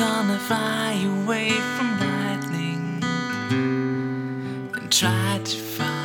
gonna fly away from lightning and try to find